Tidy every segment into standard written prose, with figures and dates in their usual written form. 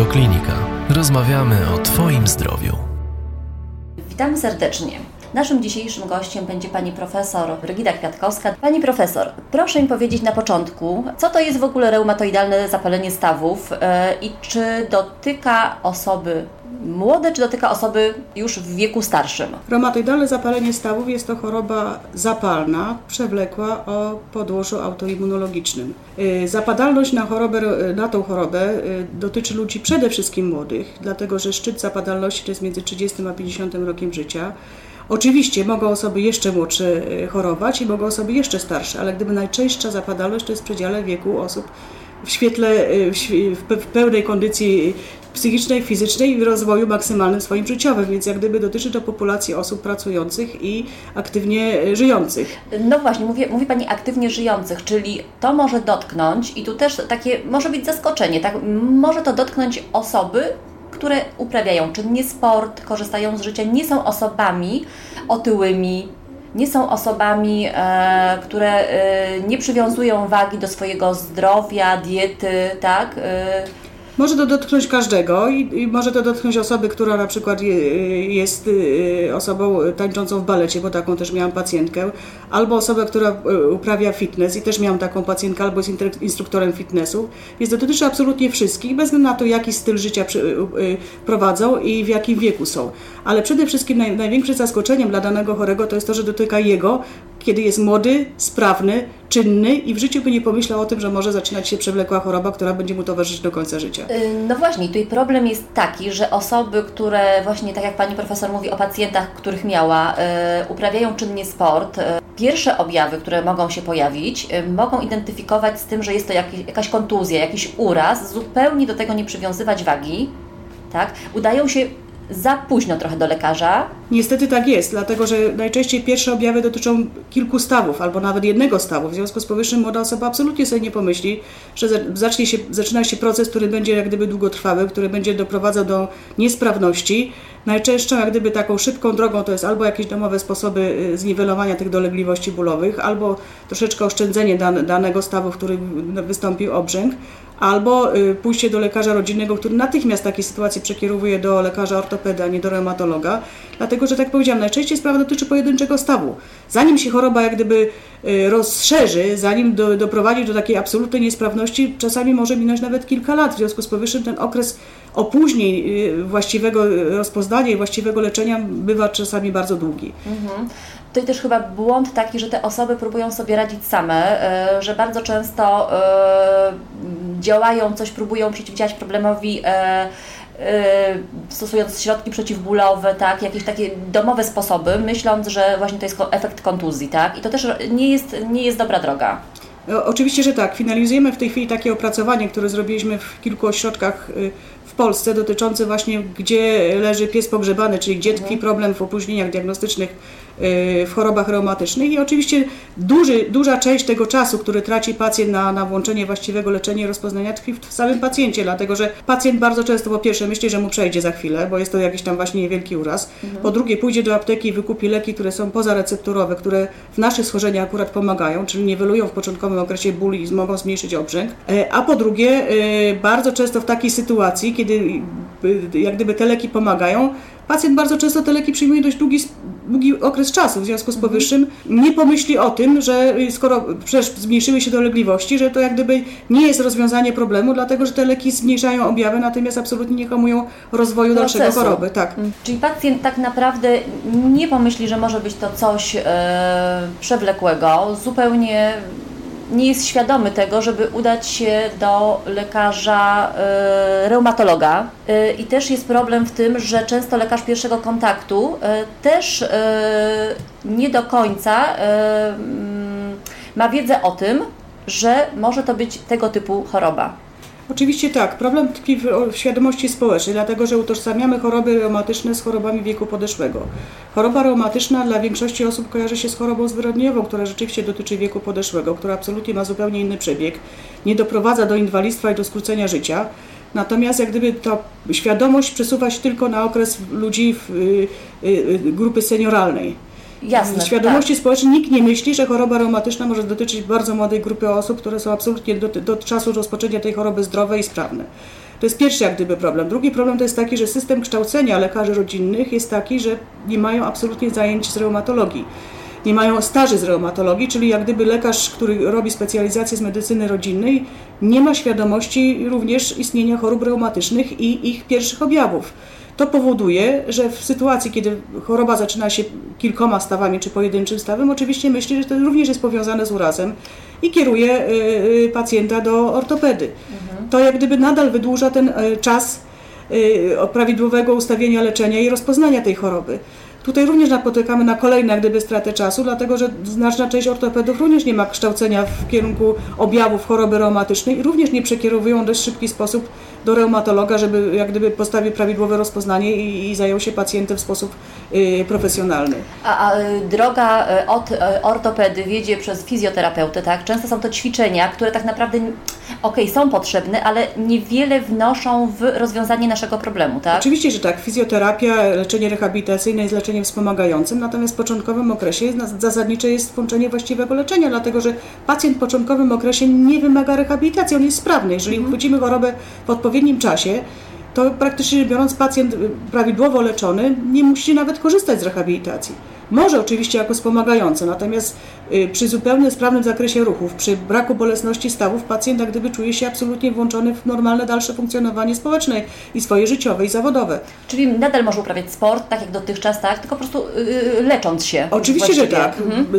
Bioklinika. Rozmawiamy o Twoim zdrowiu. Witamy serdecznie. Naszym dzisiejszym gościem będzie pani profesor Brygida Kwiatkowska. Pani profesor, proszę mi powiedzieć na początku, co to jest w ogóle reumatoidalne zapalenie stawów i czy dotyka osoby młode, czy dotyka osoby już w wieku starszym? Reumatoidalne zapalenie stawów jest to choroba zapalna, przewlekła o podłożu autoimmunologicznym. Zapadalność na tą chorobę dotyczy ludzi przede wszystkim młodych, dlatego że szczyt zapadalności to jest między 30 a 50 rokiem życia. Oczywiście mogą osoby jeszcze młodsze chorować i mogą osoby jeszcze starsze, ale gdyby najczęstsza zapadalność to jest w przedziale wieku osób w pełnej kondycji psychicznej, fizycznej i w rozwoju maksymalnym swoim życiowym, więc jak gdyby dotyczy to populacji osób pracujących i aktywnie żyjących. No właśnie, mówi Pani aktywnie żyjących, czyli to może dotknąć i tu też takie może być zaskoczenie, tak? Może to dotknąć osoby, które uprawiają czynnie sport, korzystają z życia, nie są osobami otyłymi, nie są osobami, które nie przywiązują wagi do swojego zdrowia, diety, tak? Może to dotknąć każdego i może to dotknąć osoby, która na przykład jest osobą tańczącą w balecie, bo taką też miałam pacjentkę, albo osobę, która uprawia fitness i też miałam taką pacjentkę, albo jest instruktorem fitnessu, więc dotyczy absolutnie wszystkich, bez względu na to, jaki styl życia prowadzą i w jakim wieku są. Ale przede wszystkim największym zaskoczeniem dla danego chorego to jest to, że dotyka jego, kiedy jest młody, sprawny, czynny i w życiu by nie pomyślał o tym, że może zaczynać się przewlekła choroba, która będzie mu towarzyszyć do końca życia. No właśnie, tutaj problem jest taki, że osoby, które właśnie, tak jak Pani Profesor mówi o pacjentach, których miała, uprawiają czynnie sport, pierwsze objawy, które mogą się pojawić, mogą identyfikować z tym, że jest to jakaś kontuzja, jakiś uraz, zupełnie do tego nie przywiązywać wagi, tak? Udają się za późno trochę do lekarza. Niestety tak jest, dlatego że najczęściej pierwsze objawy dotyczą kilku stawów albo nawet jednego stawu. W związku z powyższym młoda osoba absolutnie sobie nie pomyśli, że zaczyna się proces, który będzie jak gdyby długotrwały, który będzie doprowadzał do niesprawności. Najczęściej jak gdyby taką szybką drogą to jest albo jakieś domowe sposoby zniwelowania tych dolegliwości bólowych, albo troszeczkę oszczędzenie danego stawu, w którym wystąpił obrzęk, albo pójście do lekarza rodzinnego, który natychmiast takiej sytuacji przekierowuje do lekarza ortopeda, a nie do reumatologa, dlatego że, tak powiedziałam, najczęściej sprawa dotyczy pojedynczego stawu. Zanim się choroba jak gdyby rozszerzy, zanim doprowadzi do takiej absolutnej niesprawności, czasami może minąć nawet kilka lat, w związku z powyższym ten okres opóźnień właściwego rozpoznania i właściwego leczenia bywa czasami bardzo długi. Mhm. Tutaj też chyba błąd taki, że te osoby próbują sobie radzić same, że bardzo często działają, coś próbują przeciwdziałać problemowi, stosując środki przeciwbólowe, tak, jakieś takie domowe sposoby, myśląc, że właśnie to jest efekt kontuzji, tak? I to też nie jest dobra droga. Oczywiście, że tak. Finalizujemy w tej chwili takie opracowanie, które zrobiliśmy w kilku ośrodkach w Polsce dotyczące właśnie, gdzie leży pies pogrzebany, czyli gdzie tkwi problem w opóźnieniach diagnostycznych w chorobach reumatycznych i oczywiście duża część tego czasu, który traci pacjent na włączenie właściwego leczenia i rozpoznania tkwi w samym pacjencie, dlatego że pacjent bardzo często po pierwsze myśli, że mu przejdzie za chwilę, bo jest to jakiś tam właśnie niewielki uraz, po drugie pójdzie do apteki i wykupi leki, które są pozarecepturowe, które w naszych schorzeniach akurat pomagają, czyli niwelują w początkowym okresie ból i mogą zmniejszyć obrzęk, a po drugie bardzo często w takiej sytuacji, kiedy jak gdyby te leki pomagają, pacjent bardzo często te leki przyjmuje dość długi okres czasu, w związku z powyższym nie pomyśli o tym, że skoro przecież zmniejszyły się dolegliwości, że to jak gdyby nie jest rozwiązanie problemu, dlatego że te leki zmniejszają objawy, natomiast absolutnie nie hamują rozwoju dalszego choroby. Tak. Czyli pacjent tak naprawdę nie pomyśli, że może być to coś przewlekłego, zupełnie nie jest świadomy tego, żeby udać się do lekarza reumatologa i też jest problem w tym, że często lekarz pierwszego kontaktu też nie do końca ma wiedzę o tym, że może to być tego typu choroba. Oczywiście tak. Problem tkwi w świadomości społecznej, dlatego że utożsamiamy choroby reumatyczne z chorobami wieku podeszłego. Choroba reumatyczna dla większości osób kojarzy się z chorobą zwyrodnieniową, która rzeczywiście dotyczy wieku podeszłego, która absolutnie ma zupełnie inny przebieg, nie doprowadza do inwalidztwa i do skrócenia życia. Natomiast jak gdyby ta świadomość przesuwa się tylko na okres ludzi grupy senioralnej. Jasne, świadomości społecznej nikt nie myśli, że choroba reumatyczna może dotyczyć bardzo młodej grupy osób, które są absolutnie do czasu rozpoczęcia tej choroby zdrowe i sprawne. To jest pierwszy jak gdyby problem. Drugi problem to jest taki, że system kształcenia lekarzy rodzinnych jest taki, że nie mają absolutnie zajęć z reumatologii. Nie mają staży z reumatologii, czyli jak gdyby lekarz, który robi specjalizację z medycyny rodzinnej, nie ma świadomości również istnienia chorób reumatycznych i ich pierwszych objawów. To powoduje, że w sytuacji, kiedy choroba zaczyna się kilkoma stawami czy pojedynczym stawem, oczywiście myśli, że to również jest powiązane z urazem i kieruje pacjenta do ortopedy. To jak gdyby nadal wydłuża ten czas prawidłowego ustawienia leczenia i rozpoznania tej choroby. Tutaj również napotykamy na kolejne jak gdyby straty czasu, dlatego że znaczna część ortopedów również nie ma kształcenia w kierunku objawów choroby reumatycznej i również nie przekierowują w dość szybki sposób do reumatologa, żeby jak gdyby postawił prawidłowe rozpoznanie i zajął się pacjentem w sposób profesjonalny. A droga od ortopedy wiedzie przez fizjoterapeutę, tak? Często są to ćwiczenia, które tak naprawdę są potrzebne, ale niewiele wnoszą w rozwiązanie naszego problemu, tak? Oczywiście, że tak. Fizjoterapia, leczenie rehabilitacyjne jest leczeniem wspomagającym, natomiast w początkowym okresie zasadnicze jest włączenie właściwego leczenia, dlatego że pacjent w początkowym okresie nie wymaga rehabilitacji, on jest sprawny. Jeżeli uchwycimy chorobę w odpowiednim czasie, to praktycznie biorąc pacjent prawidłowo leczony nie musi nawet korzystać z rehabilitacji. Może oczywiście jako wspomagające, natomiast przy zupełnie sprawnym zakresie ruchów, przy braku bolesności stawów pacjent jak gdyby czuje się absolutnie włączony w normalne dalsze funkcjonowanie społeczne i swoje życiowe i zawodowe. Czyli nadal może uprawiać sport, tak jak dotychczas, tak? Tylko po prostu lecząc się. Oczywiście, właściwie. Że tak.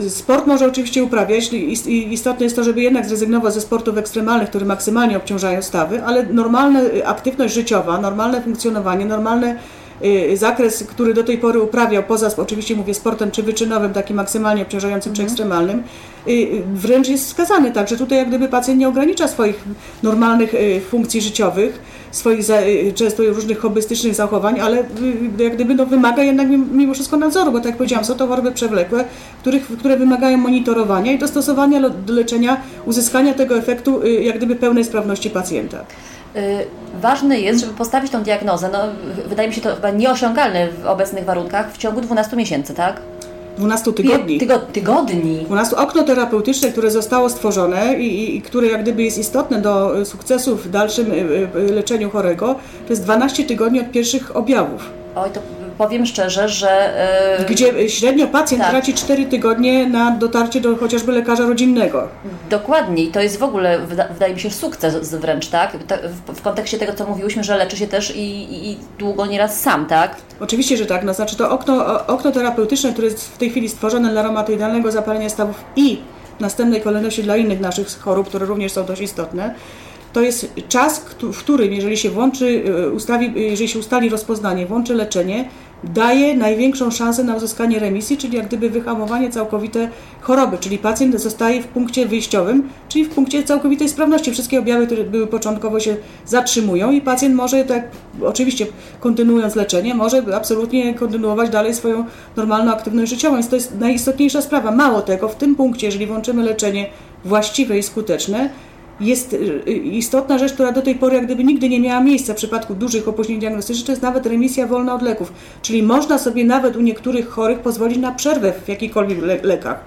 Sport może oczywiście uprawiać i istotne jest to, żeby jednak zrezygnować ze sportów ekstremalnych, które maksymalnie obciążają stawy, ale normalna aktywność życiowa, normalne funkcjonowanie, normalne zakres, który do tej pory uprawiał, poza oczywiście mówię sportem czy wyczynowym, takim maksymalnie obciążającym czy ekstremalnym, wręcz jest wskazany. Także tutaj jak gdyby pacjent nie ogranicza swoich normalnych funkcji życiowych, swoich często różnych hobbystycznych zachowań, ale jak gdyby wymaga jednak mimo wszystko nadzoru, bo tak jak powiedziałam, są to choroby przewlekłe, które wymagają monitorowania i dostosowania do leczenia, uzyskania tego efektu jak gdyby pełnej sprawności pacjenta. Ważne jest, żeby postawić tą diagnozę, wydaje mi się to chyba nieosiągalne w obecnych warunkach, w ciągu 12 miesięcy, tak? 12 tygodni. Tygodni. 12 okno terapeutyczne, które zostało stworzone i które jak gdyby jest istotne do sukcesu w dalszym leczeniu chorego, to jest 12 tygodni od pierwszych objawów. Oj, to powiem szczerze, że... Gdzie średnio pacjent traci 4 tygodnie na dotarcie do chociażby lekarza rodzinnego. Dokładnie. I to jest w ogóle, wydaje mi się, sukces wręcz, tak? W kontekście tego, co mówiłyśmy, że leczy się też i długo nieraz sam, tak? Oczywiście, że tak. No, znaczy to okno terapeutyczne, które jest w tej chwili stworzone dla reumatoidalnego zapalenia stawów i w następnej kolejności dla innych naszych chorób, które również są dość istotne, to jest czas, w którym, jeżeli się ustali rozpoznanie, włączy leczenie, daje największą szansę na uzyskanie remisji, czyli jak gdyby wyhamowanie całkowite choroby, czyli pacjent zostaje w punkcie wyjściowym, czyli w punkcie całkowitej sprawności. Wszystkie objawy, które były początkowo, się zatrzymują i pacjent może, tak oczywiście kontynuując leczenie, może absolutnie kontynuować dalej swoją normalną aktywność życiową, więc to jest najistotniejsza sprawa. Mało tego, w tym punkcie, jeżeli włączymy leczenie właściwe i skuteczne, jest istotna rzecz, która do tej pory jak gdyby nigdy nie miała miejsca w przypadku dużych opóźnień diagnostycznych, to jest nawet remisja wolna od leków. Czyli można sobie nawet u niektórych chorych pozwolić na przerwę w jakichkolwiek lekach.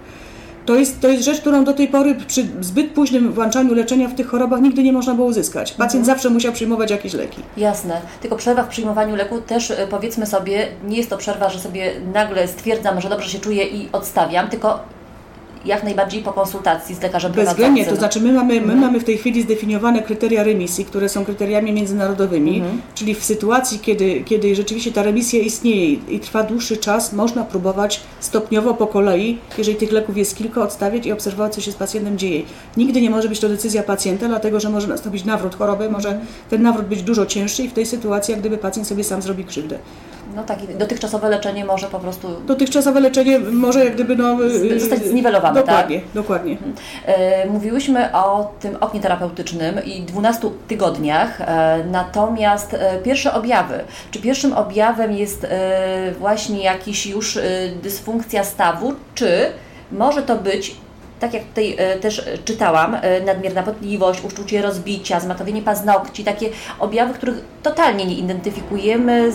To jest rzecz, którą do tej pory przy zbyt późnym włączaniu leczenia w tych chorobach nigdy nie można było uzyskać. Pacjent zawsze musiał przyjmować jakieś leki. Jasne. Tylko przerwa w przyjmowaniu leku też, powiedzmy sobie, nie jest to przerwa, że sobie nagle stwierdzam, że dobrze się czuję i odstawiam, tylko jak najbardziej po konsultacji z lekarzem prowadzącym. Bezwzględnie, to znaczy my mamy w tej chwili zdefiniowane kryteria remisji, które są kryteriami międzynarodowymi, czyli w sytuacji, kiedy rzeczywiście ta remisja istnieje i trwa dłuższy czas, można próbować stopniowo po kolei, jeżeli tych leków jest kilka, odstawiać i obserwować, co się z pacjentem dzieje. Nigdy nie może być to decyzja pacjenta, dlatego że może nastąpić nawrót choroby, może ten nawrót być dużo cięższy i w tej sytuacji jak gdyby pacjent sobie sam zrobi krzywdę. No tak, dotychczasowe leczenie może jak gdyby zostać zniwelowane, dokładnie, tak? Dokładnie. Mówiłyśmy o tym oknie terapeutycznym i 12 tygodniach, natomiast pierwsze objawy. Czy pierwszym objawem jest właśnie jakiś już dysfunkcja stawu, czy może to być, tak jak tutaj też czytałam, nadmierna potliwość, uczucie rozbicia, zmatowienie paznokci, takie objawy, których totalnie nie identyfikujemy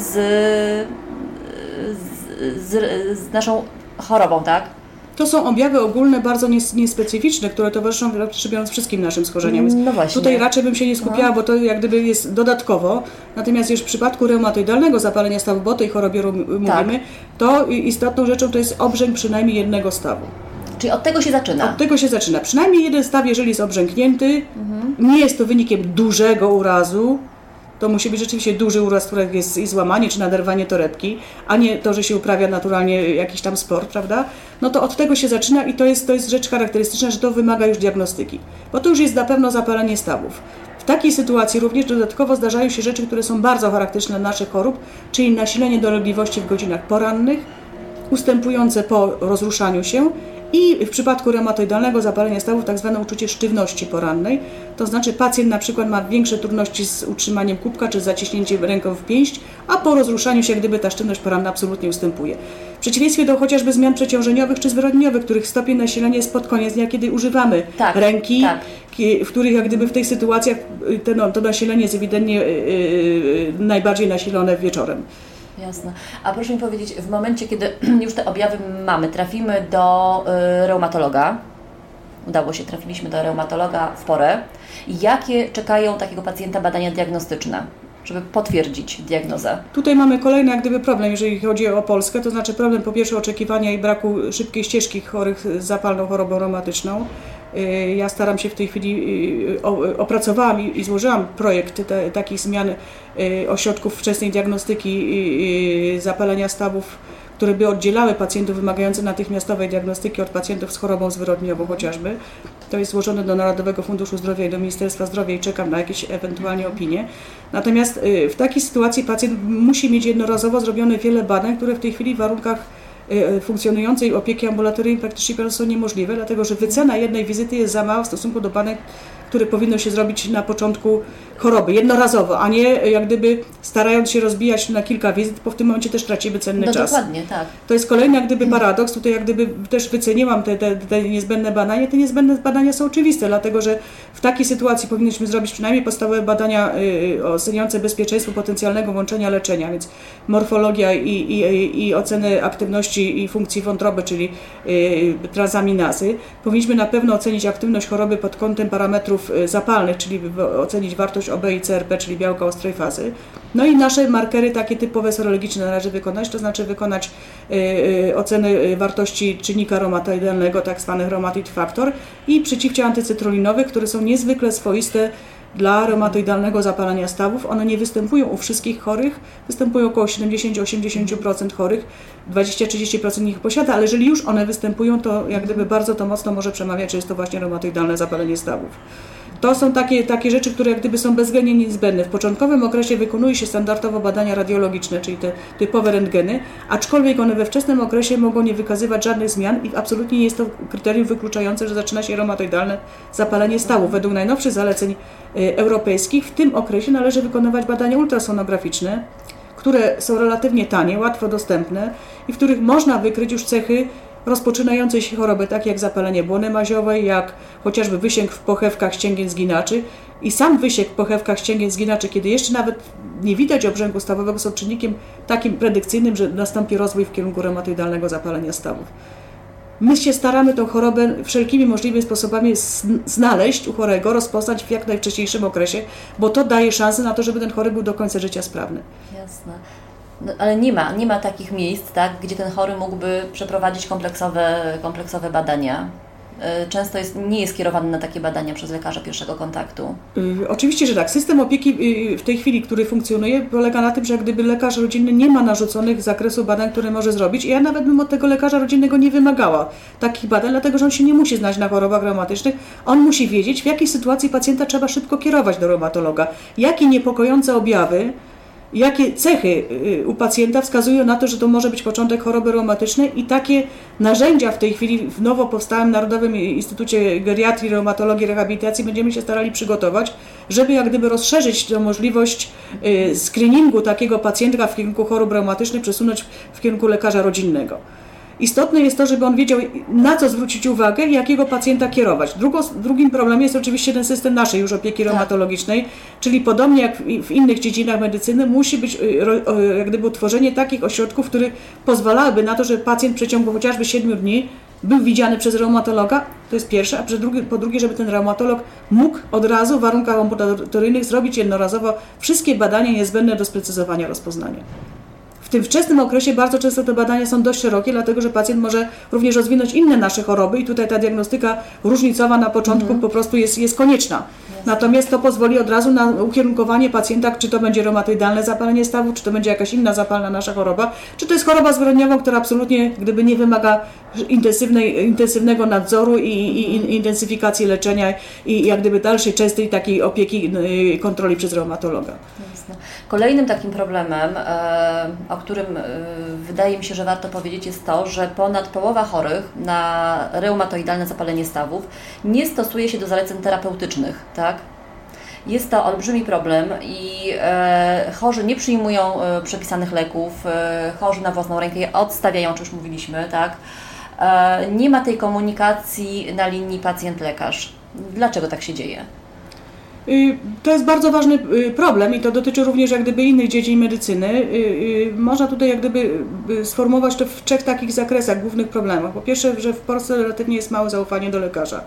z naszą chorobą, tak? To są objawy ogólne, bardzo niespecyficzne, które towarzyszą praktycznie biorąc wszystkim naszym schorzeniom. No właśnie. Tutaj raczej bym się nie skupiała, bo to jak gdyby jest dodatkowo. Natomiast już w przypadku reumatoidalnego zapalenia stawu, bo o tej chorobie mówimy, to istotną rzeczą to jest obrzęk przynajmniej jednego stawu. Czyli od tego się zaczyna? Od tego się zaczyna. Przynajmniej jeden staw, jeżeli jest obrzęknięty, nie jest to wynikiem dużego urazu, to musi być rzeczywiście duży uraz, którego jest i złamanie czy naderwanie torebki, a nie to, że się uprawia naturalnie jakiś tam sport, prawda? No to od tego się zaczyna i to jest rzecz charakterystyczna, że to wymaga już diagnostyki, bo to już jest na pewno zapalenie stawów. W takiej sytuacji również dodatkowo zdarzają się rzeczy, które są bardzo charakterystyczne dla naszych chorób, czyli nasilenie dolegliwości w godzinach porannych, ustępujące po rozruszaniu się, i w przypadku reumatoidalnego zapalenia stawów tak zwane uczucie sztywności porannej, to znaczy pacjent na przykład ma większe trudności z utrzymaniem kubka czy z zaciśnięciem ręką w pięść, a po rozruszaniu się jak gdyby ta sztywność poranna absolutnie ustępuje. W przeciwieństwie do chociażby zmian przeciążeniowych czy zwyrodniowych, których stopień nasilenia jest pod koniec dnia, kiedy używamy ręki, w których jak gdyby w tych sytuacjach to nasilenie jest ewidentnie najbardziej nasilone wieczorem. Jasne. A proszę mi powiedzieć, w momencie, kiedy już te objawy mamy, trafimy do reumatologa, udało się, trafiliśmy do reumatologa w porę, jakie czekają takiego pacjenta badania diagnostyczne, żeby potwierdzić diagnozę? Tutaj mamy kolejny jak gdyby problem, jeżeli chodzi o Polskę, to znaczy problem po pierwsze oczekiwania i braku szybkiej ścieżki chorych z zapalną chorobą reumatyczną. Ja staram się w tej chwili, opracowałam i złożyłam projekt takich zmian ośrodków wczesnej diagnostyki zapalenia stawów, które by oddzielały pacjentów wymagających natychmiastowej diagnostyki od pacjentów z chorobą zwyrodniową chociażby. To jest złożone do Narodowego Funduszu Zdrowia i do Ministerstwa Zdrowia i czekam na jakieś ewentualnie opinie. Natomiast w takiej sytuacji pacjent musi mieć jednorazowo zrobione wiele badań, które w tej chwili w warunkach funkcjonującej opieki ambulatoryjnej praktycznie są niemożliwe, dlatego że wycena jednej wizyty jest za mała w stosunku do badań, które powinno się zrobić na początku choroby, jednorazowo, a nie jak gdyby starając się rozbijać na kilka wizyt, bo w tym momencie też tracimy cenny czas. Dokładnie, tak. To jest kolejny jak gdyby paradoks, tutaj jak gdyby też wyceniłam te niezbędne badania, te niezbędne badania są oczywiste, dlatego że w takiej sytuacji powinniśmy zrobić przynajmniej podstawowe badania oceniające bezpieczeństwo potencjalnego włączenia leczenia, więc morfologia i oceny aktywności i funkcji wątroby, czyli transaminazy. Powinniśmy na pewno ocenić aktywność choroby pod kątem parametrów zapalnych, czyli ocenić wartość OB i CRP, czyli białka ostrej fazy. No i nasze markery takie typowe serologiczne należy wykonać, to znaczy wykonać oceny wartości czynnika reumatoidalnego, tak zwanych rheumatoid factor i przeciwciał antycytrulinowych, które są niezwykle swoiste dla reumatoidalnego zapalenia stawów. One nie występują u wszystkich chorych, występują około 70-80% chorych, 20-30% ich posiada, ale jeżeli już one występują, to jak gdyby bardzo to mocno może przemawiać, że jest to właśnie reumatoidalne zapalenie stawów. To są takie rzeczy, które jak gdyby są bezwzględnie niezbędne. W początkowym okresie wykonuje się standardowo badania radiologiczne, czyli te typowe rentgeny, aczkolwiek one we wczesnym okresie mogą nie wykazywać żadnych zmian i absolutnie nie jest to kryterium wykluczające, że zaczyna się reumatoidalne zapalenie stawów. Według najnowszych zaleceń europejskich w tym okresie należy wykonywać badania ultrasonograficzne, które są relatywnie tanie, łatwo dostępne i w których można wykryć już cechy rozpoczynającej się choroby, takie jak zapalenie błony maziowej, jak chociażby wysięg w pochewkach ścięgien zginaczy i sam wysięg w pochewkach ścięgien zginaczy, kiedy jeszcze nawet nie widać obrzęku stawowego, są czynnikiem takim predykcyjnym, że nastąpi rozwój w kierunku reumatoidalnego zapalenia stawów. My się staramy tą chorobę wszelkimi możliwymi sposobami znaleźć u chorego, rozpoznać w jak najwcześniejszym okresie, bo to daje szansę na to, żeby ten chory był do końca życia sprawny. Jasne. No, ale nie ma takich miejsc, tak, gdzie ten chory mógłby przeprowadzić kompleksowe badania. Często nie jest kierowany na takie badania przez lekarza pierwszego kontaktu. Oczywiście, że tak. System opieki w tej chwili, który funkcjonuje, polega na tym, że jak gdyby lekarz rodzinny nie ma narzuconych zakresu badań, które może zrobić. I ja nawet bym od tego lekarza rodzinnego nie wymagała takich badań, dlatego że on się nie musi znać na chorobach reumatycznych. On musi wiedzieć, w jakiej sytuacji pacjenta trzeba szybko kierować do reumatologa. Jakie niepokojące objawy, jakie cechy u pacjenta wskazują na to, że to może być początek choroby reumatycznej i takie narzędzia w tej chwili w nowo powstałym Narodowym Instytucie Geriatrii, Reumatologii i Rehabilitacji będziemy się starali przygotować, żeby jak gdyby rozszerzyć tę możliwość screeningu takiego pacjenta w kierunku chorób reumatycznych, przesunąć w kierunku lekarza rodzinnego. Istotne jest to, żeby on wiedział, na co zwrócić uwagę i jakiego pacjenta kierować. Drugim problemem jest oczywiście ten system naszej już opieki reumatologicznej, czyli podobnie jak w innych dziedzinach medycyny musi być jak gdyby utworzenie takich ośrodków, które pozwalałyby na to, że pacjent w przeciągu chociażby 7 dni był widziany przez reumatologa, to jest pierwsze, a po drugie, żeby ten reumatolog mógł od razu w warunkach ambulatoryjnych zrobić jednorazowo wszystkie badania niezbędne do sprecyzowania rozpoznania. W tym wczesnym okresie bardzo często te badania są dość szerokie, dlatego że pacjent może również rozwinąć inne nasze choroby i tutaj ta diagnostyka różnicowa na początku po prostu jest konieczna. Natomiast to pozwoli od razu na ukierunkowanie pacjenta, czy to będzie reumatoidalne zapalenie stawu, czy to będzie jakaś inna zapalna nasza choroba, czy to jest choroba zwyrodniała, która absolutnie gdyby nie wymaga intensywnego nadzoru i intensyfikacji leczenia i jak gdyby dalszej, częstej takiej opieki, kontroli przez reumatologa. Jasne. Kolejnym takim problemem, o którym wydaje mi się, że warto powiedzieć, jest to, że ponad połowa chorych na reumatoidalne zapalenie stawów nie stosuje się do zaleceń terapeutycznych, tak? Jest to olbrzymi problem i chorzy nie przyjmują przepisanych leków, chorzy na własną rękę je odstawiają, o czym już mówiliśmy, tak? Nie ma tej komunikacji na linii pacjent-lekarz. Dlaczego tak się dzieje? To jest bardzo ważny problem i to dotyczy również jak gdyby innych dziedzin medycyny. Można tutaj jak gdyby sformułować to w trzech takich zakresach głównych problemów. Po pierwsze, że w Polsce relatywnie jest małe zaufanie do lekarza.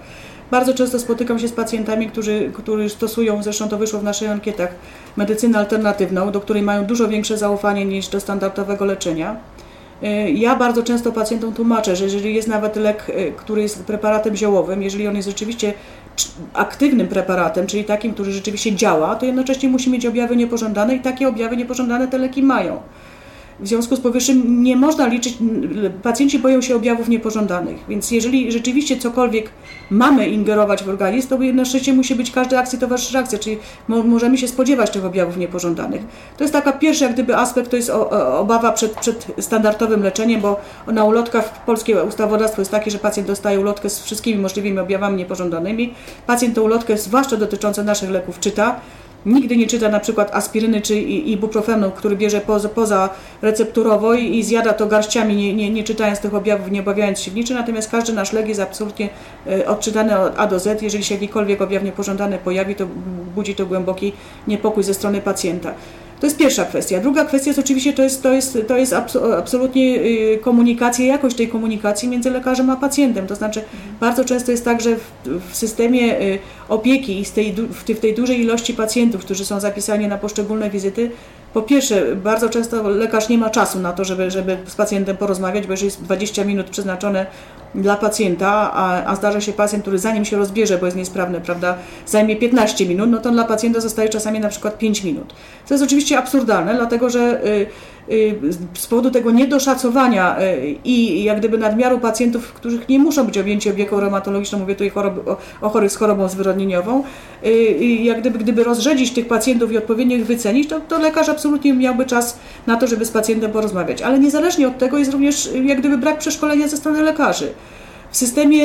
Bardzo często spotykam się z pacjentami, którzy stosują, zresztą to wyszło w naszych ankietach, medycynę alternatywną, do której mają dużo większe zaufanie niż do standardowego leczenia. Ja bardzo często pacjentom tłumaczę, że jeżeli jest nawet lek, który jest preparatem ziołowym, jeżeli on jest rzeczywiście aktywnym preparatem, czyli takim, który rzeczywiście działa, to jednocześnie musi mieć objawy niepożądane i takie objawy niepożądane te leki mają. W związku z powyższym nie można liczyć, pacjenci boją się objawów niepożądanych, więc jeżeli rzeczywiście cokolwiek mamy ingerować w organizm, to na szczęście musi być każda akcja towarzyszy reakcja, czyli możemy się spodziewać tych objawów niepożądanych. To jest taka pierwsza jak gdyby aspekt, to jest obawa przed standardowym leczeniem, bo na ulotkach polskie ustawodawstwo jest takie, że pacjent dostaje ulotkę z wszystkimi możliwymi objawami niepożądanymi. Pacjent tę ulotkę, zwłaszcza dotyczącą naszych leków, czyta. Nigdy nie czyta na przykład aspiryny czy ibuprofenu, który bierze poza recepturowo i zjada to garściami, nie czytając tych objawów, nie obawiając się w niczym. Natomiast każdy nasz lek jest absolutnie odczytany od A do Z. Jeżeli się jakikolwiek objaw niepożądany pojawi, to budzi to głęboki niepokój ze strony pacjenta. To jest pierwsza kwestia. Druga kwestia jest oczywiście, to jest absolutnie komunikacja, jakość tej komunikacji między lekarzem a pacjentem. To znaczy bardzo często jest tak, że w systemie opieki i w tej dużej ilości pacjentów, którzy są zapisani na poszczególne wizyty, po pierwsze, bardzo często lekarz nie ma czasu na to, żeby z pacjentem porozmawiać, bo jeżeli jest 20 minut przeznaczone dla pacjenta, a zdarza się pacjent, który zanim się rozbierze, bo jest niesprawny, prawda, zajmie 15 minut, no to dla pacjenta zostaje czasami na przykład 5 minut. To jest oczywiście absurdalne, dlatego że z powodu tego niedoszacowania i jak gdyby nadmiaru pacjentów, których nie muszą być objęci opieką reumatologiczną, mówię tutaj o chorych z chorobą zwyrodnieniową, jak gdyby rozrzedzić tych pacjentów i odpowiednio ich wycenić, to lekarz absolutnie miałby czas na to, żeby z pacjentem porozmawiać. Ale niezależnie od tego jest również jak gdyby brak przeszkolenia ze strony lekarzy. W systemie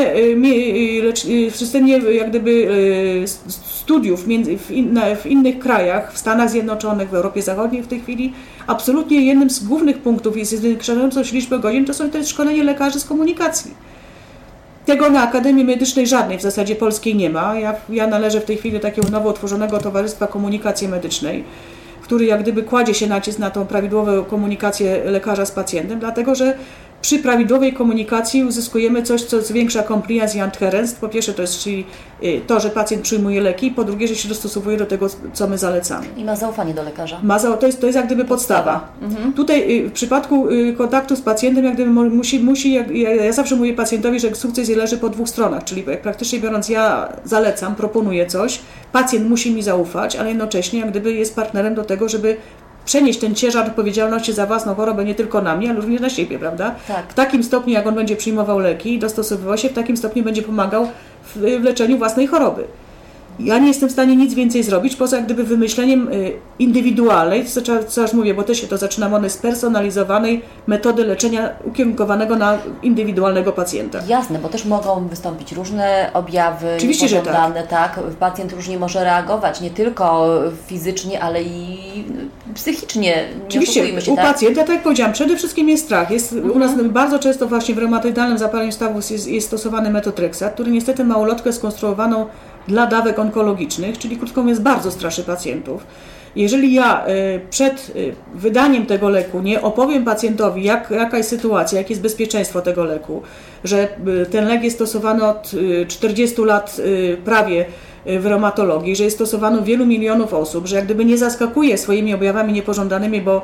jak gdyby studiów w innych krajach, w Stanach Zjednoczonych, w Europie Zachodniej w tej chwili, absolutnie jednym z głównych punktów jest zwiększającą się liczbę godzin, to jest szkolenie lekarzy z komunikacji. Tego na Akademii Medycznej żadnej w zasadzie polskiej nie ma. Ja należę w tej chwili do takiego nowo utworzonego Towarzystwa Komunikacji Medycznej, który jak gdyby kładzie się nacisk na tą prawidłową komunikację lekarza z pacjentem, dlatego że przy prawidłowej komunikacji uzyskujemy coś, co zwiększa compliance i adherence. Po pierwsze to jest czyli to, że pacjent przyjmuje leki, po drugie, że się dostosowuje do tego, co my zalecamy. I ma zaufanie do lekarza. To jest jak gdyby podstawa. Mhm. Tutaj w przypadku kontaktu z pacjentem jak gdyby ja zawsze mówię pacjentowi, że sukces leży po dwóch stronach, czyli praktycznie biorąc ja zalecam, proponuję coś, pacjent musi mi zaufać, ale jednocześnie jak gdyby jest partnerem do tego, żeby przenieść ten ciężar odpowiedzialności za własną chorobę nie tylko na mnie, ale również na siebie, prawda? Tak. W takim stopniu, jak on będzie przyjmował leki i dostosowywał się, w takim stopniu będzie pomagał w leczeniu własnej choroby. Ja nie jestem w stanie nic więcej zrobić, poza jak gdyby wymyśleniem indywidualnej, co aż mówię, bo też się to zaczynam one spersonalizowanej metody leczenia ukierunkowanego na indywidualnego pacjenta. Jasne, bo też mogą wystąpić różne objawy. Oczywiście, że tak. Pacjent różnie może reagować, nie tylko fizycznie, ale i psychicznie. Oczywiście, u pacjenta, tak jak powiedziałam, przede wszystkim jest strach. U nas bardzo często właśnie w reumatoidalnym zapaleniu stawów jest stosowany metotreksat, który niestety ma ulotkę skonstruowaną dla dawek onkologicznych, czyli krótko mówiąc bardzo straszy pacjentów. Jeżeli ja przed wydaniem tego leku nie opowiem pacjentowi, jaka jest sytuacja, jakie jest bezpieczeństwo tego leku, że ten lek jest stosowany od 40 lat prawie w reumatologii, że jest stosowany wielu milionów osób, że jak gdyby nie zaskakuje swoimi objawami niepożądanymi, bo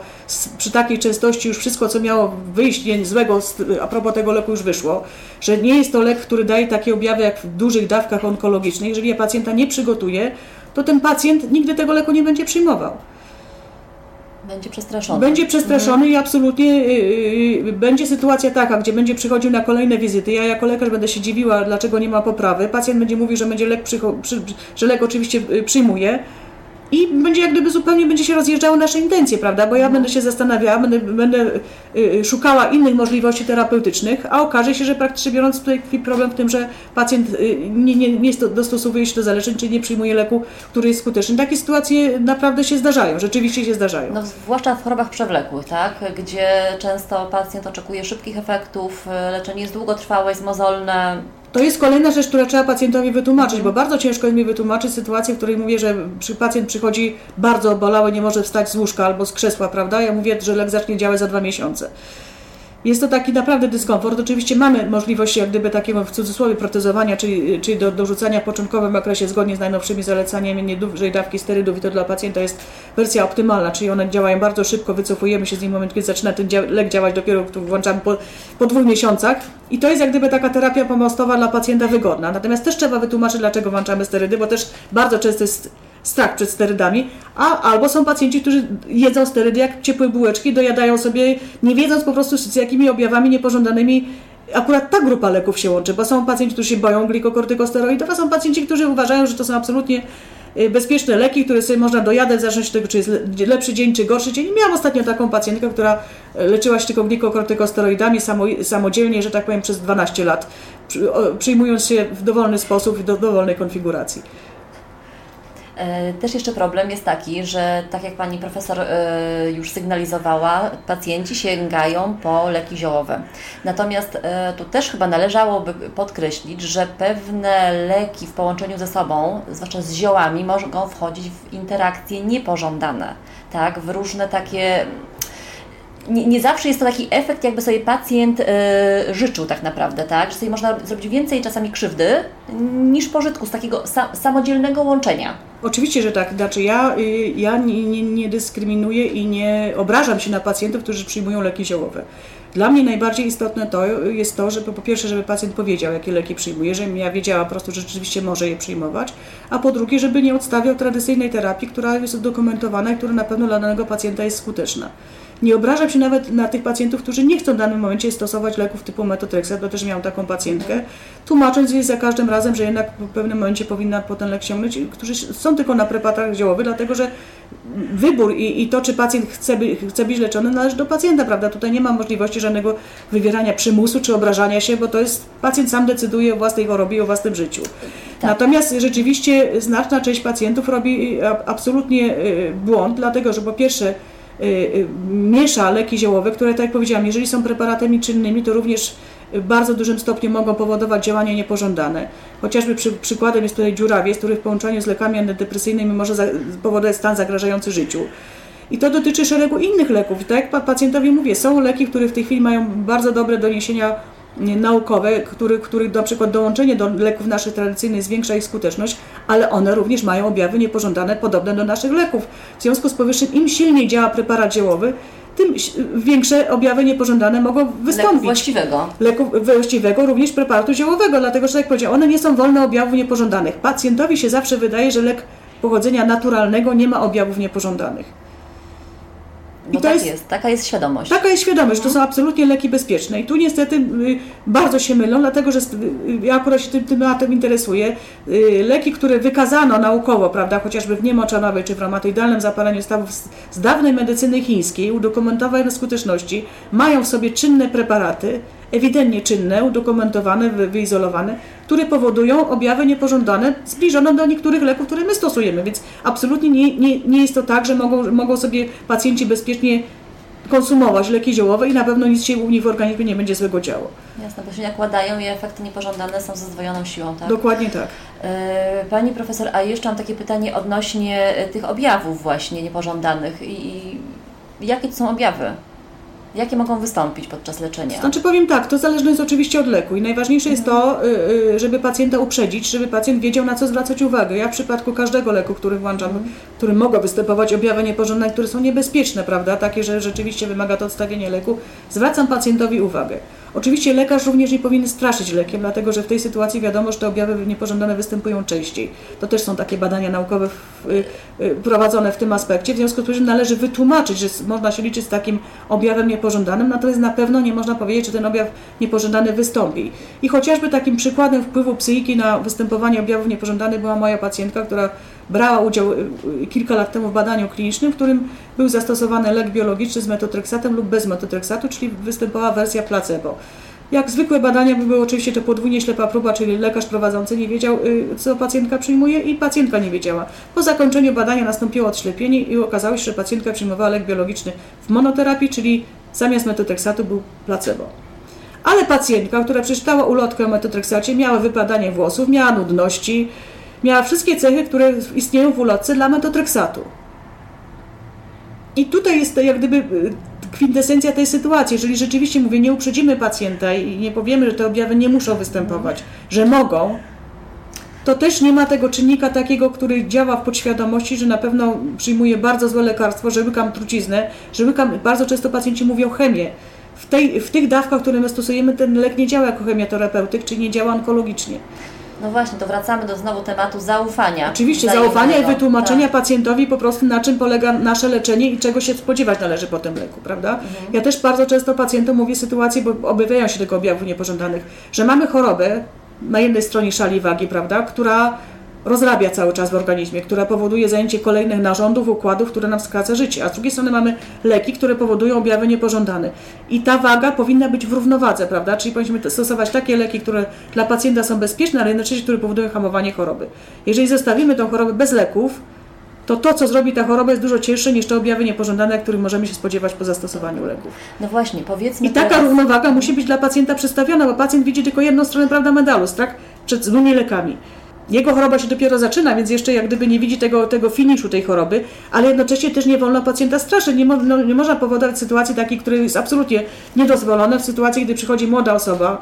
przy takiej częstości już wszystko, co miało wyjść złego a propos tego leku, już wyszło, że nie jest to lek, który daje takie objawy jak w dużych dawkach onkologicznych. Jeżeli ja pacjenta nie przygotuję, to ten pacjent nigdy tego leku nie będzie przyjmował. Będzie przestraszony. Będzie przestraszony i absolutnie będzie sytuacja taka, gdzie będzie przychodził na kolejne wizyty. Ja jako lekarz będę się dziwiła, dlaczego nie ma poprawy. Pacjent będzie mówił, że będzie lek oczywiście przyjmuje i będzie jak gdyby zupełnie będzie się rozjeżdżały nasze intencje, prawda? Bo ja będę się zastanawiała, będę szukała innych możliwości terapeutycznych, a okaże się, że praktycznie biorąc tutaj problem w tym, że pacjent nie dostosowuje się do zaleceń, czy nie przyjmuje leku, który jest skuteczny. Takie sytuacje naprawdę się zdarzają, rzeczywiście się zdarzają. No, zwłaszcza w chorobach przewlekłych, tak? Gdzie często pacjent oczekuje szybkich efektów, leczenie jest długotrwałe, jest mozolne. To jest kolejna rzecz, która trzeba pacjentowi wytłumaczyć, bo bardzo ciężko mi wytłumaczyć sytuację, w której mówię, że pacjent przychodzi bardzo obolały, nie może wstać z łóżka albo z krzesła, prawda? Ja mówię, że lek zacznie działać za 2 miesiące. Jest to taki naprawdę dyskomfort. Oczywiście mamy możliwość jak gdyby takiego w cudzysłowie protezowania, czyli dorzucania w początkowym okresie zgodnie z najnowszymi zaleceniami niedużej dawki sterydów i to dla pacjenta jest wersja optymalna, czyli one działają bardzo szybko, wycofujemy się z nim w momencie, kiedy zaczyna ten lek działać, dopiero włączamy po 2 miesiącach i to jest jak gdyby taka terapia pomostowa dla pacjenta wygodna. Natomiast też trzeba wytłumaczyć, dlaczego włączamy sterydy, bo też bardzo często jest strach przed sterydami, albo są pacjenci, którzy jedzą sterydy jak ciepłe bułeczki, dojadają sobie, nie wiedząc po prostu z jakimi objawami niepożądanymi akurat ta grupa leków się łączy, bo są pacjenci, którzy się boją glikokortykosteroidów, a są pacjenci, którzy uważają, że to są absolutnie bezpieczne leki, które sobie można dojadać w zależności od tego, czy jest lepszy dzień, czy gorszy dzień. Miałam ostatnio taką pacjentkę, która leczyła się tylko glikokortykosteroidami samodzielnie, że tak powiem, przez 12 lat, przyjmując się w dowolny sposób, w dowolnej konfiguracji. Też jeszcze problem jest taki, że tak jak Pani Profesor już sygnalizowała, pacjenci sięgają po leki ziołowe. Natomiast tu też chyba należałoby podkreślić, że pewne leki w połączeniu ze sobą, zwłaszcza z ziołami, mogą wchodzić w interakcje niepożądane, tak? W różne takie... Nie zawsze jest to taki efekt, jakby sobie pacjent życzył tak naprawdę, tak? Że sobie można zrobić więcej czasami krzywdy niż pożytku z takiego samodzielnego łączenia. Oczywiście, że tak. Znaczy ja nie dyskryminuję i nie obrażam się na pacjentów, którzy przyjmują leki ziołowe. Dla mnie najbardziej istotne to jest to, żeby po pierwsze, żeby pacjent powiedział, jakie leki przyjmuje, żebym ja wiedziała po prostu, że rzeczywiście może je przyjmować, a po drugie, żeby nie odstawiał tradycyjnej terapii, która jest udokumentowana i która na pewno dla danego pacjenta jest skuteczna. Nie obrażam się nawet na tych pacjentów, którzy nie chcą w danym momencie stosować leków typu metotreksat, bo też miałam taką pacjentkę, tłumacząc jej za każdym razem, że jednak w pewnym momencie powinna po ten lek sięgnąć, którzy są tylko na preparatach ziołowych, dlatego że wybór i to, czy pacjent chce być leczony, należy do pacjenta, prawda? Tutaj nie ma możliwości żadnego wywierania przymusu czy obrażania się, bo to jest pacjent sam decyduje o własnej chorobie i o własnym życiu. Tak. Natomiast rzeczywiście znaczna część pacjentów robi absolutnie błąd, dlatego że po pierwsze miesza leki ziołowe, które, tak jak powiedziałam, jeżeli są preparatami czynnymi, to również w bardzo dużym stopniu mogą powodować działania niepożądane. Chociażby przykładem jest tutaj dziurawiec, który w połączeniu z lekami antydepresyjnymi może powodować stan zagrażający życiu. I to dotyczy szeregu innych leków. Tak jak pacjentowi mówię, są leki, które w tej chwili mają bardzo dobre doniesienia naukowe, których na przykład dołączenie do leków naszych tradycyjnych zwiększa ich skuteczność, ale one również mają objawy niepożądane podobne do naszych leków. W związku z powyższym im silniej działa preparat ziołowy, tym większe objawy niepożądane mogą wystąpić. Leku właściwego, również preparatu ziołowego, dlatego że, jak powiedziałam, one nie są wolne objawów niepożądanych. Pacjentowi się zawsze wydaje, że lek pochodzenia naturalnego nie ma objawów niepożądanych. I to jest, taka jest świadomość. Taka jest świadomość, to są absolutnie leki bezpieczne i tu niestety bardzo się mylą, dlatego że ja akurat się tym tematem interesuję. Leki, które wykazano naukowo, prawda, chociażby w niemoczanowej czy w reumatoidalnym zapaleniu stawów z dawnej medycyny chińskiej, udokumentowane skuteczności, mają w sobie czynne preparaty, ewidentnie czynne, udokumentowane, wyizolowane, które powodują objawy niepożądane zbliżone do niektórych leków, które my stosujemy, więc absolutnie nie jest to tak, że mogą sobie pacjenci bezpiecznie konsumować leki ziołowe i na pewno nic się u nich w organizmie nie będzie złego działo. Jasne, bo się nakładają i efekty niepożądane są ze zdwojoną siłą, tak? Dokładnie tak. Pani profesor, a jeszcze mam takie pytanie odnośnie tych objawów właśnie niepożądanych. I jakie to są objawy? Jakie mogą wystąpić podczas leczenia? Znaczy powiem tak, to zależne jest oczywiście od leku i najważniejsze jest to, żeby pacjenta uprzedzić, żeby pacjent wiedział, na co zwracać uwagę. Ja w przypadku każdego leku, który włączam, który mogą występować objawy niepożądane, które są niebezpieczne, prawda, takie, że rzeczywiście wymaga to odstawienia leku, zwracam pacjentowi uwagę. Oczywiście lekarz również nie powinien straszyć lekiem, dlatego że w tej sytuacji wiadomo, że te objawy niepożądane występują częściej. To też są takie badania naukowe prowadzone w tym aspekcie, w związku z tym należy wytłumaczyć, że można się liczyć z takim objawem niepożądanym, natomiast na pewno nie można powiedzieć, że ten objaw niepożądany wystąpi. I chociażby takim przykładem wpływu psychiki na występowanie objawów niepożądanych była moja pacjentka, która brała udział kilka lat temu w badaniu klinicznym, w którym był zastosowany lek biologiczny z metotreksatem lub bez metotreksatu, czyli występowała wersja placebo. Jak zwykłe badania były oczywiście to podwójnie ślepa próba, czyli lekarz prowadzący nie wiedział, co pacjentka przyjmuje i pacjentka nie wiedziała. Po zakończeniu badania nastąpiło odślepienie i okazało się, że pacjentka przyjmowała lek biologiczny w monoterapii, czyli zamiast metotreksatu był placebo. Ale pacjentka, która przeczytała ulotkę o metotreksacie, miała wypadanie włosów, miała nudności, miała wszystkie cechy, które istnieją w ulotce dla metotreksatu. I tutaj jest jak gdyby kwintesencja tej sytuacji. Jeżeli rzeczywiście, mówię, nie uprzedzimy pacjenta i nie powiemy, że te objawy nie muszą występować, że mogą, to też nie ma tego czynnika takiego, który działa w podświadomości, że na pewno przyjmuje bardzo złe lekarstwo, że łykam truciznę, że łykam, bardzo często pacjenci mówią chemię. W tych dawkach, które my stosujemy, ten lek nie działa jako chemioterapeutyk, czyli nie działa onkologicznie. No właśnie, to wracamy do znowu tematu zaufania. Oczywiście, zaufania i wytłumaczenia pacjentowi po prostu, na czym polega nasze leczenie i czego się spodziewać należy po tym leku, prawda? Ja też bardzo często pacjentom mówię sytuację, bo objawiają się tego objawów niepożądanych, że mamy chorobę na jednej stronie szali wagi, prawda, która rozrabia cały czas w organizmie, która powoduje zajęcie kolejnych narządów, układów, które nam skraca życie, a z drugiej strony mamy leki, które powodują objawy niepożądane. I ta waga powinna być w równowadze, prawda? Czyli powinniśmy stosować takie leki, które dla pacjenta są bezpieczne, ale jednocześnie, które powodują hamowanie choroby. Jeżeli zostawimy tę chorobę bez leków, to to, co zrobi ta choroba, jest dużo cięższe niż te objawy niepożądane, których możemy się spodziewać po zastosowaniu leków. No właśnie, powiedzmy... I taka równowaga musi być dla pacjenta przedstawiona, bo pacjent widzi tylko jedną stronę, prawda, medalu, strach przed złymi lekami. Jego choroba się dopiero zaczyna, więc jeszcze jak gdyby nie widzi tego finiszu tej choroby, ale jednocześnie też nie wolno pacjenta straszyć. Nie można powodować sytuacji takiej, która jest absolutnie niedozwolona, w sytuacji, gdy przychodzi młoda osoba,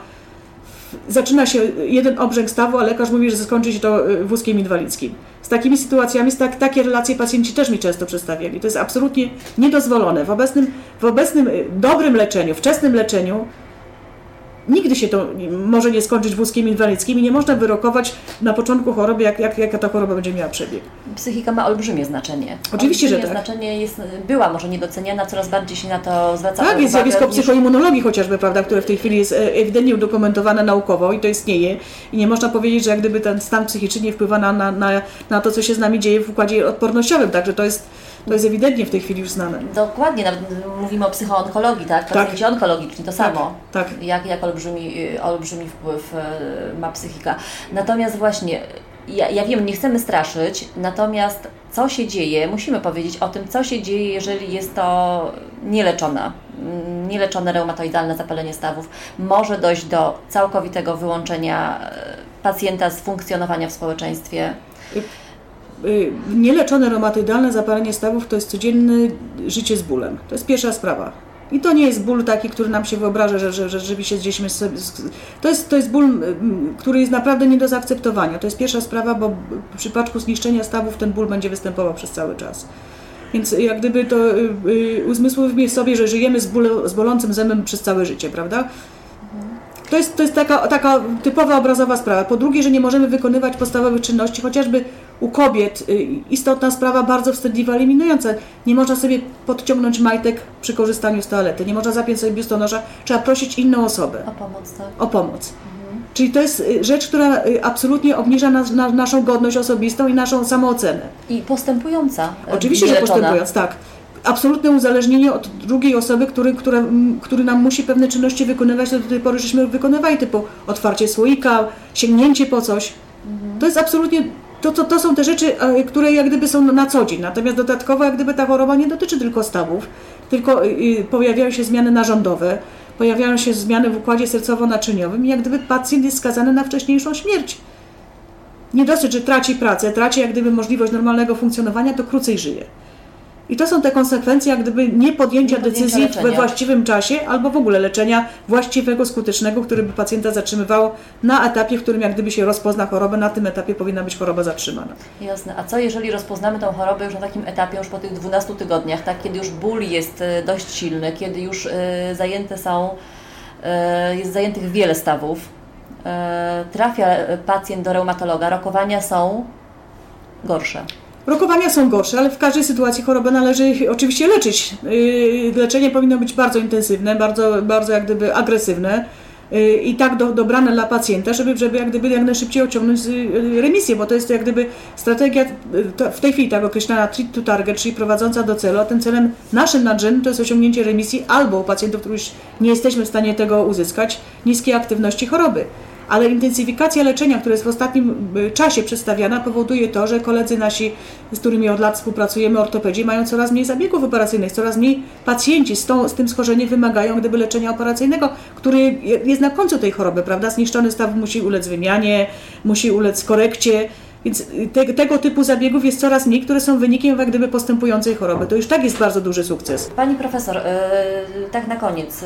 zaczyna się jeden obrzęk stawu, a lekarz mówi, że skończy się to wózkiem inwalidzkim. Z takimi sytuacjami, takie relacje pacjenci też mi często przedstawiali. To jest absolutnie niedozwolone. W obecnym dobrym leczeniu, wczesnym leczeniu, nigdy się to może nie skończyć wózkiem inwalidzkim i nie można wyrokować na początku choroby, jaka ta choroba będzie miała przebieg. Psychika ma olbrzymie znaczenie. Oczywiście, olbrzymie, że tak. Znaczenie jest, była może niedoceniana, coraz bardziej się na to zwraca uwagę. Tak, jest zjawisko psychoimmunologii chociażby, prawda, które w tej chwili jest ewidentnie udokumentowane naukowo i to istnieje. I nie można powiedzieć, że jak gdyby ten stan psychiczny nie wpływa na to, co się z nami dzieje w układzie odpornościowym. Także to jest ewidentnie w tej chwili już znane. Dokładnie, nawet mówimy o psychoonkologii, tak? Pacjenci onkologiczni, to samo. Tak. Jak olbrzymi wpływ ma psychika. Natomiast właśnie, ja wiem, nie chcemy straszyć, natomiast co się dzieje, musimy powiedzieć o tym, co się dzieje, jeżeli jest to nieleczone reumatoidalne zapalenie stawów. Może dojść do całkowitego wyłączenia pacjenta z funkcjonowania w społeczeństwie. Nieleczone reumatoidalne zapalenie stawów to jest codzienne życie z bólem. To jest pierwsza sprawa. I to nie jest ból taki, który nam się wyobraża, że rzeczywiście gdzieś... To jest ból, który jest naprawdę nie do zaakceptowania. To jest pierwsza sprawa, bo w przypadku zniszczenia stawów ten ból będzie występował przez cały czas. Więc jak gdyby to uzmysłowimy sobie, że żyjemy z bolącym zębem przez całe życie, prawda? To jest taka typowa obrazowa sprawa. Po drugie, że nie możemy wykonywać podstawowych czynności, chociażby u kobiet istotna sprawa, bardzo wstydliwa, eliminująca. Nie można sobie podciągnąć majtek przy korzystaniu z toalety, nie można zapiąć sobie biustonosza, trzeba prosić inną osobę o pomoc. Tak? O pomoc. Czyli to jest rzecz, która absolutnie obniża naszą godność osobistą i naszą samoocenę. I postępująca. Oczywiście, że postępująca, tak. Absolutne uzależnienie od drugiej osoby, który nam musi pewne czynności wykonywać, do tej pory żeśmy wykonywali, typu otwarcie słoika, sięgnięcie po coś. To jest absolutnie... To są te rzeczy, które jak gdyby są na co dzień, natomiast dodatkowo jak gdyby ta choroba nie dotyczy tylko stawów, tylko pojawiają się zmiany narządowe, pojawiają się zmiany w układzie sercowo-naczyniowym i jak gdyby pacjent jest skazany na wcześniejszą śmierć. Nie dosyć, że traci pracę, traci jak gdyby możliwość normalnego funkcjonowania, to krócej żyje. I to są te konsekwencje jak gdyby nie podjęcia decyzji we właściwym czasie albo w ogóle leczenia właściwego, skutecznego, który by pacjenta zatrzymywało na etapie, w którym jak gdyby się rozpozna chorobę, na tym etapie powinna być choroba zatrzymana. Jasne. A co jeżeli rozpoznamy tą chorobę już na takim etapie, już po tych 12 tygodniach, tak, kiedy już ból jest dość silny, kiedy już jest zajętych wiele stawów, trafia pacjent do reumatologa, rokowania są gorsze? Rokowania są gorsze, ale w każdej sytuacji chorobę należy oczywiście leczyć. Leczenie powinno być bardzo intensywne, bardzo, bardzo jak gdyby agresywne i tak dobrane dla pacjenta, żeby jak najszybciej osiągnąć remisję, bo to jest jak gdyby strategia w tej chwili tak określana treat to target, czyli prowadząca do celu, a tym celem naszym nadrzędnym to jest osiągnięcie remisji albo u pacjentów, których już nie jesteśmy w stanie tego uzyskać, niskiej aktywności choroby. Ale intensyfikacja leczenia, która jest w ostatnim czasie przedstawiana, powoduje to, że koledzy nasi, z którymi od lat współpracujemy, ortopedzi, mają coraz mniej zabiegów operacyjnych, coraz mniej pacjenci z tym schorzeniem wymagają gdyby leczenia operacyjnego, który jest na końcu tej choroby, prawda? Zniszczony staw musi ulec wymianie, musi ulec korekcie, więc tego typu zabiegów jest coraz mniej, które są wynikiem jak gdyby postępującej choroby. To już tak jest bardzo duży sukces. Pani profesor, tak na koniec,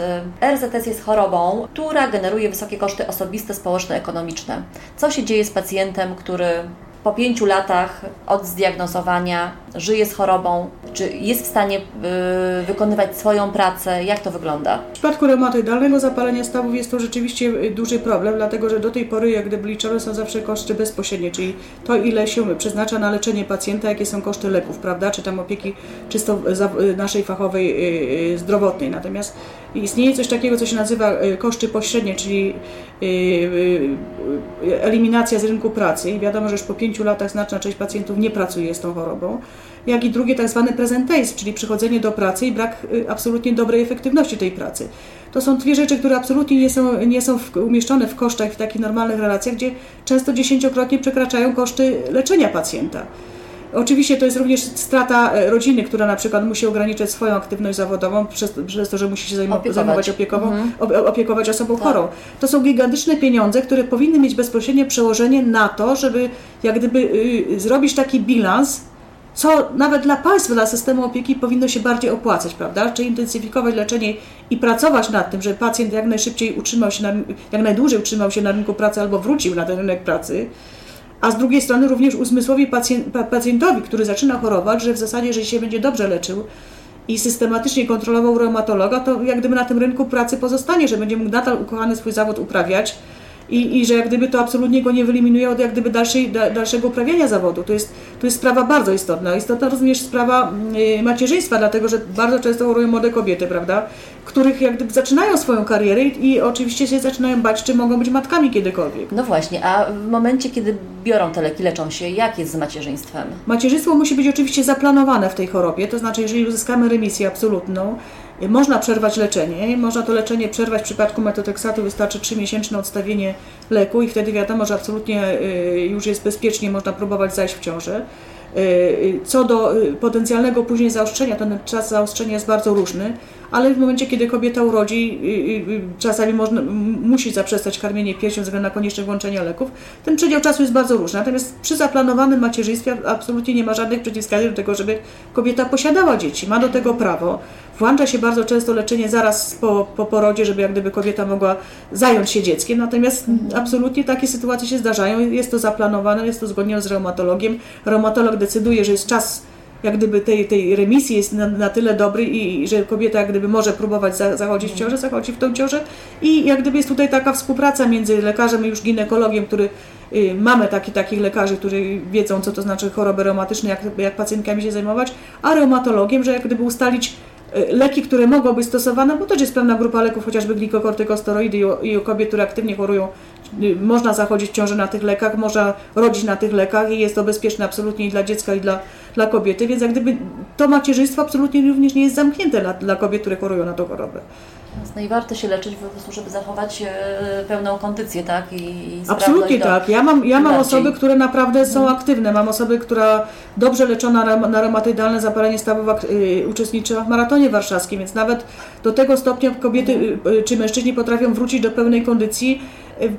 RZS jest chorobą, która generuje wysokie koszty osobiste, społeczne, ekonomiczne. Co się dzieje z pacjentem, który po 5 latach od zdiagnozowania żyje z chorobą? Czy jest w stanie wykonywać swoją pracę? Jak to wygląda? W przypadku reumatoidalnego zapalenia stawów jest to rzeczywiście duży problem, dlatego że do tej pory jak gdyby liczone są zawsze koszty bezpośrednie, czyli to, ile się przeznacza na leczenie pacjenta, jakie są koszty leków, prawda, czy tam opieki czysto naszej fachowej zdrowotnej. Natomiast istnieje coś takiego, co się nazywa koszty pośrednie, czyli eliminacja z rynku pracy i wiadomo, że już po 5 latach znaczna część pacjentów nie pracuje z tą chorobą, jak i drugie tak zwane presenteizm, czyli przychodzenie do pracy i brak absolutnie dobrej efektywności tej pracy. To są dwie rzeczy, które absolutnie nie są umieszczone w kosztach w takich normalnych relacjach, gdzie często 10-krotnie przekraczają koszty leczenia pacjenta. Oczywiście to jest również strata rodziny, która na przykład musi ograniczać swoją aktywność zawodową przez to, że musi się opiekować osobą chorą. To są gigantyczne pieniądze, które powinny mieć bezpośrednie przełożenie na to, żeby jak gdyby zrobić taki bilans, co nawet dla państwa, dla systemu opieki powinno się bardziej opłacać, prawda? Czyli intensyfikować leczenie i pracować nad tym, żeby pacjent jak najszybciej jak najdłużej utrzymał się na rynku pracy albo wrócił na ten rynek pracy. A z drugiej strony również uzmysłowi pacjentowi, który zaczyna chorować, że w zasadzie, jeżeli się będzie dobrze leczył i systematycznie kontrolował reumatologa, to jak gdyby na tym rynku pracy pozostanie, że będzie mógł nadal ukochany swój zawód uprawiać i że jak gdyby to absolutnie go nie wyeliminuje od jak gdyby dalszego uprawiania zawodu. To jest sprawa bardzo istotna. Istotna również sprawa macierzyństwa, dlatego że bardzo często chorują młode kobiety, prawda, których jak gdyby zaczynają swoją karierę i oczywiście się zaczynają bać, czy mogą być matkami kiedykolwiek. No właśnie, a w momencie, kiedy biorą te leki, leczą się, jak jest z macierzyństwem? Macierzyństwo musi być oczywiście zaplanowane w tej chorobie, to znaczy, jeżeli uzyskamy remisję absolutną, można przerwać leczenie, można to leczenie przerwać w przypadku metotrexatu, wystarczy 3-miesięczne odstawienie leku i wtedy wiadomo, że absolutnie już jest bezpiecznie, można próbować zajść w ciążę. Co do potencjalnego później zaostrzenia, ten czas zaostrzenia jest bardzo różny, ale w momencie, kiedy kobieta urodzi, czasami musi zaprzestać karmienia piersią ze względu na konieczność włączenia leków, ten przedział czasu jest bardzo różny. Natomiast przy zaplanowanym macierzyństwie absolutnie nie ma żadnych przeciwwskazań do tego, żeby kobieta posiadała dzieci, ma do tego prawo. Włącza się bardzo często leczenie zaraz po porodzie, żeby jak gdyby kobieta mogła zająć się dzieckiem, natomiast absolutnie takie sytuacje się zdarzają, jest to zaplanowane, jest to zgodnie z reumatologiem. Reumatolog decyduje, że jest czas jak gdyby tej remisji jest na tyle dobry i że kobieta jak gdyby może próbować zachodzić w ciążę, zachodzi w tą ciążę i jak gdyby jest tutaj taka współpraca między lekarzem i już ginekologiem, który mamy takich lekarzy, którzy wiedzą, co to znaczy choroby reumatyczne, jak pacjentkami się zajmować, a reumatologiem, że jak gdyby ustalić leki, które mogą być stosowane, bo też jest pewna grupa leków, chociażby glikokortykosteroidy i u kobiet, które aktywnie chorują, można zachodzić w ciąży na tych lekach, można rodzić na tych lekach i jest to bezpieczne absolutnie i dla dziecka, i dla kobiety, więc jak gdyby to macierzyństwo absolutnie również nie jest zamknięte dla kobiet, które chorują na tą chorobę. No i warto się leczyć po prostu, żeby zachować pełną kondycję, tak? I absolutnie tak. Ja mam osoby, które naprawdę są aktywne. Mam osoby, która dobrze leczona na reumatoidalne zapalenie stawów uczestniczyła w maratonie warszawskim, więc nawet do tego stopnia kobiety czy mężczyźni potrafią wrócić do pełnej kondycji,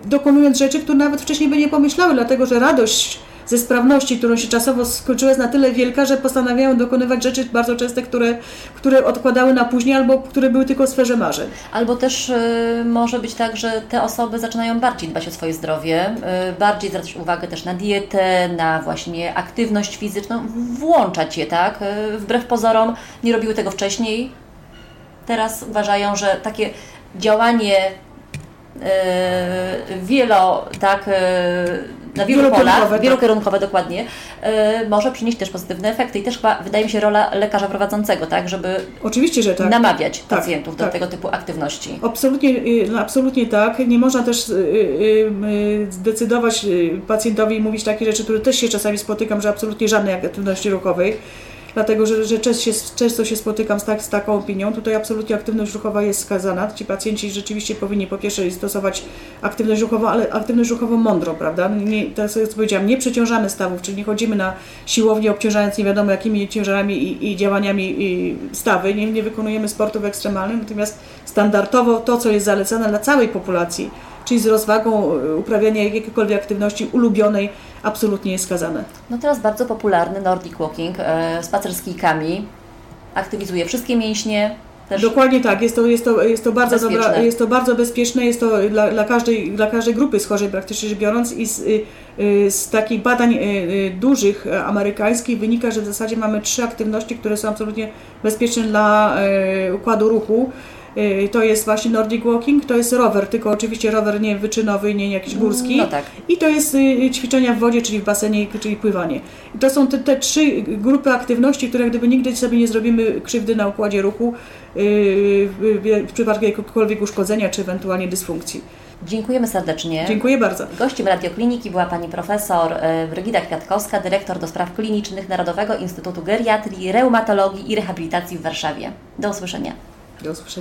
dokonując rzeczy, które nawet wcześniej by nie pomyślały, dlatego że radość ze sprawności, którą się czasowo skończyła, jest na tyle wielka, że postanawiają dokonywać rzeczy bardzo częste, które odkładały na później albo które były tylko w sferze marzeń. Albo też może być tak, że te osoby zaczynają bardziej dbać o swoje zdrowie, bardziej zwracać uwagę też na dietę, na właśnie aktywność fizyczną, włączać je, tak? Wbrew pozorom nie robiły tego wcześniej. Teraz uważają, że takie działanie na wielu polach, wielokierunkowe dokładnie, może przynieść też pozytywne efekty i też chyba, wydaje mi się, rola lekarza prowadzącego, tak, żeby oczywiście, że tak, namawiać pacjentów do tego typu aktywności. Absolutnie tak. Nie można też zdecydować pacjentowi i mówić takie rzeczy, które też się czasami spotykam, że absolutnie żadnej aktywności ruchowej, dlatego że często się spotykam z taką opinią. Tutaj absolutnie aktywność ruchowa jest wskazana. Ci pacjenci rzeczywiście powinni po pierwsze stosować aktywność ruchową, ale aktywność ruchową mądrą, prawda? Tak jak powiedziałam, nie przeciążamy stawów, czyli nie chodzimy na siłownię obciążając nie wiadomo jakimi ciężarami i działaniami stawy, nie wykonujemy sportów ekstremalnych, natomiast standardowo to, co jest zalecane dla całej populacji, czyli z rozwagą uprawiania jakiejkolwiek aktywności ulubionej, absolutnie jest skazane. No teraz bardzo popularny Nordic Walking, spacer z kijkami, aktywizuje wszystkie mięśnie. Też dokładnie tak, jest to bardzo bezpieczne. Dobra, jest to bardzo bezpieczne, jest to dla każdej grupy schorzeń praktycznie rzecz biorąc i z takich badań dużych amerykańskich wynika, że w zasadzie mamy 3 aktywności, które są absolutnie bezpieczne dla układu ruchu. To jest właśnie Nordic Walking, to jest rower, tylko oczywiście rower nie wyczynowy, nie jakiś górski. No tak. I to jest ćwiczenia w wodzie, czyli w basenie, czyli pływanie. I to są te 3 grupy aktywności, które gdyby nigdy sobie nie zrobimy krzywdy na układzie ruchu w przypadku jakiegokolwiek uszkodzenia czy ewentualnie dysfunkcji. Dziękujemy serdecznie. Dziękuję bardzo. Gościem Radiokliniki była pani profesor Brygida Kwiatkowska, dyrektor do spraw klinicznych Narodowego Instytutu Geriatrii, Reumatologii i Rehabilitacji w Warszawie. Do usłyszenia. Do usłyszenia.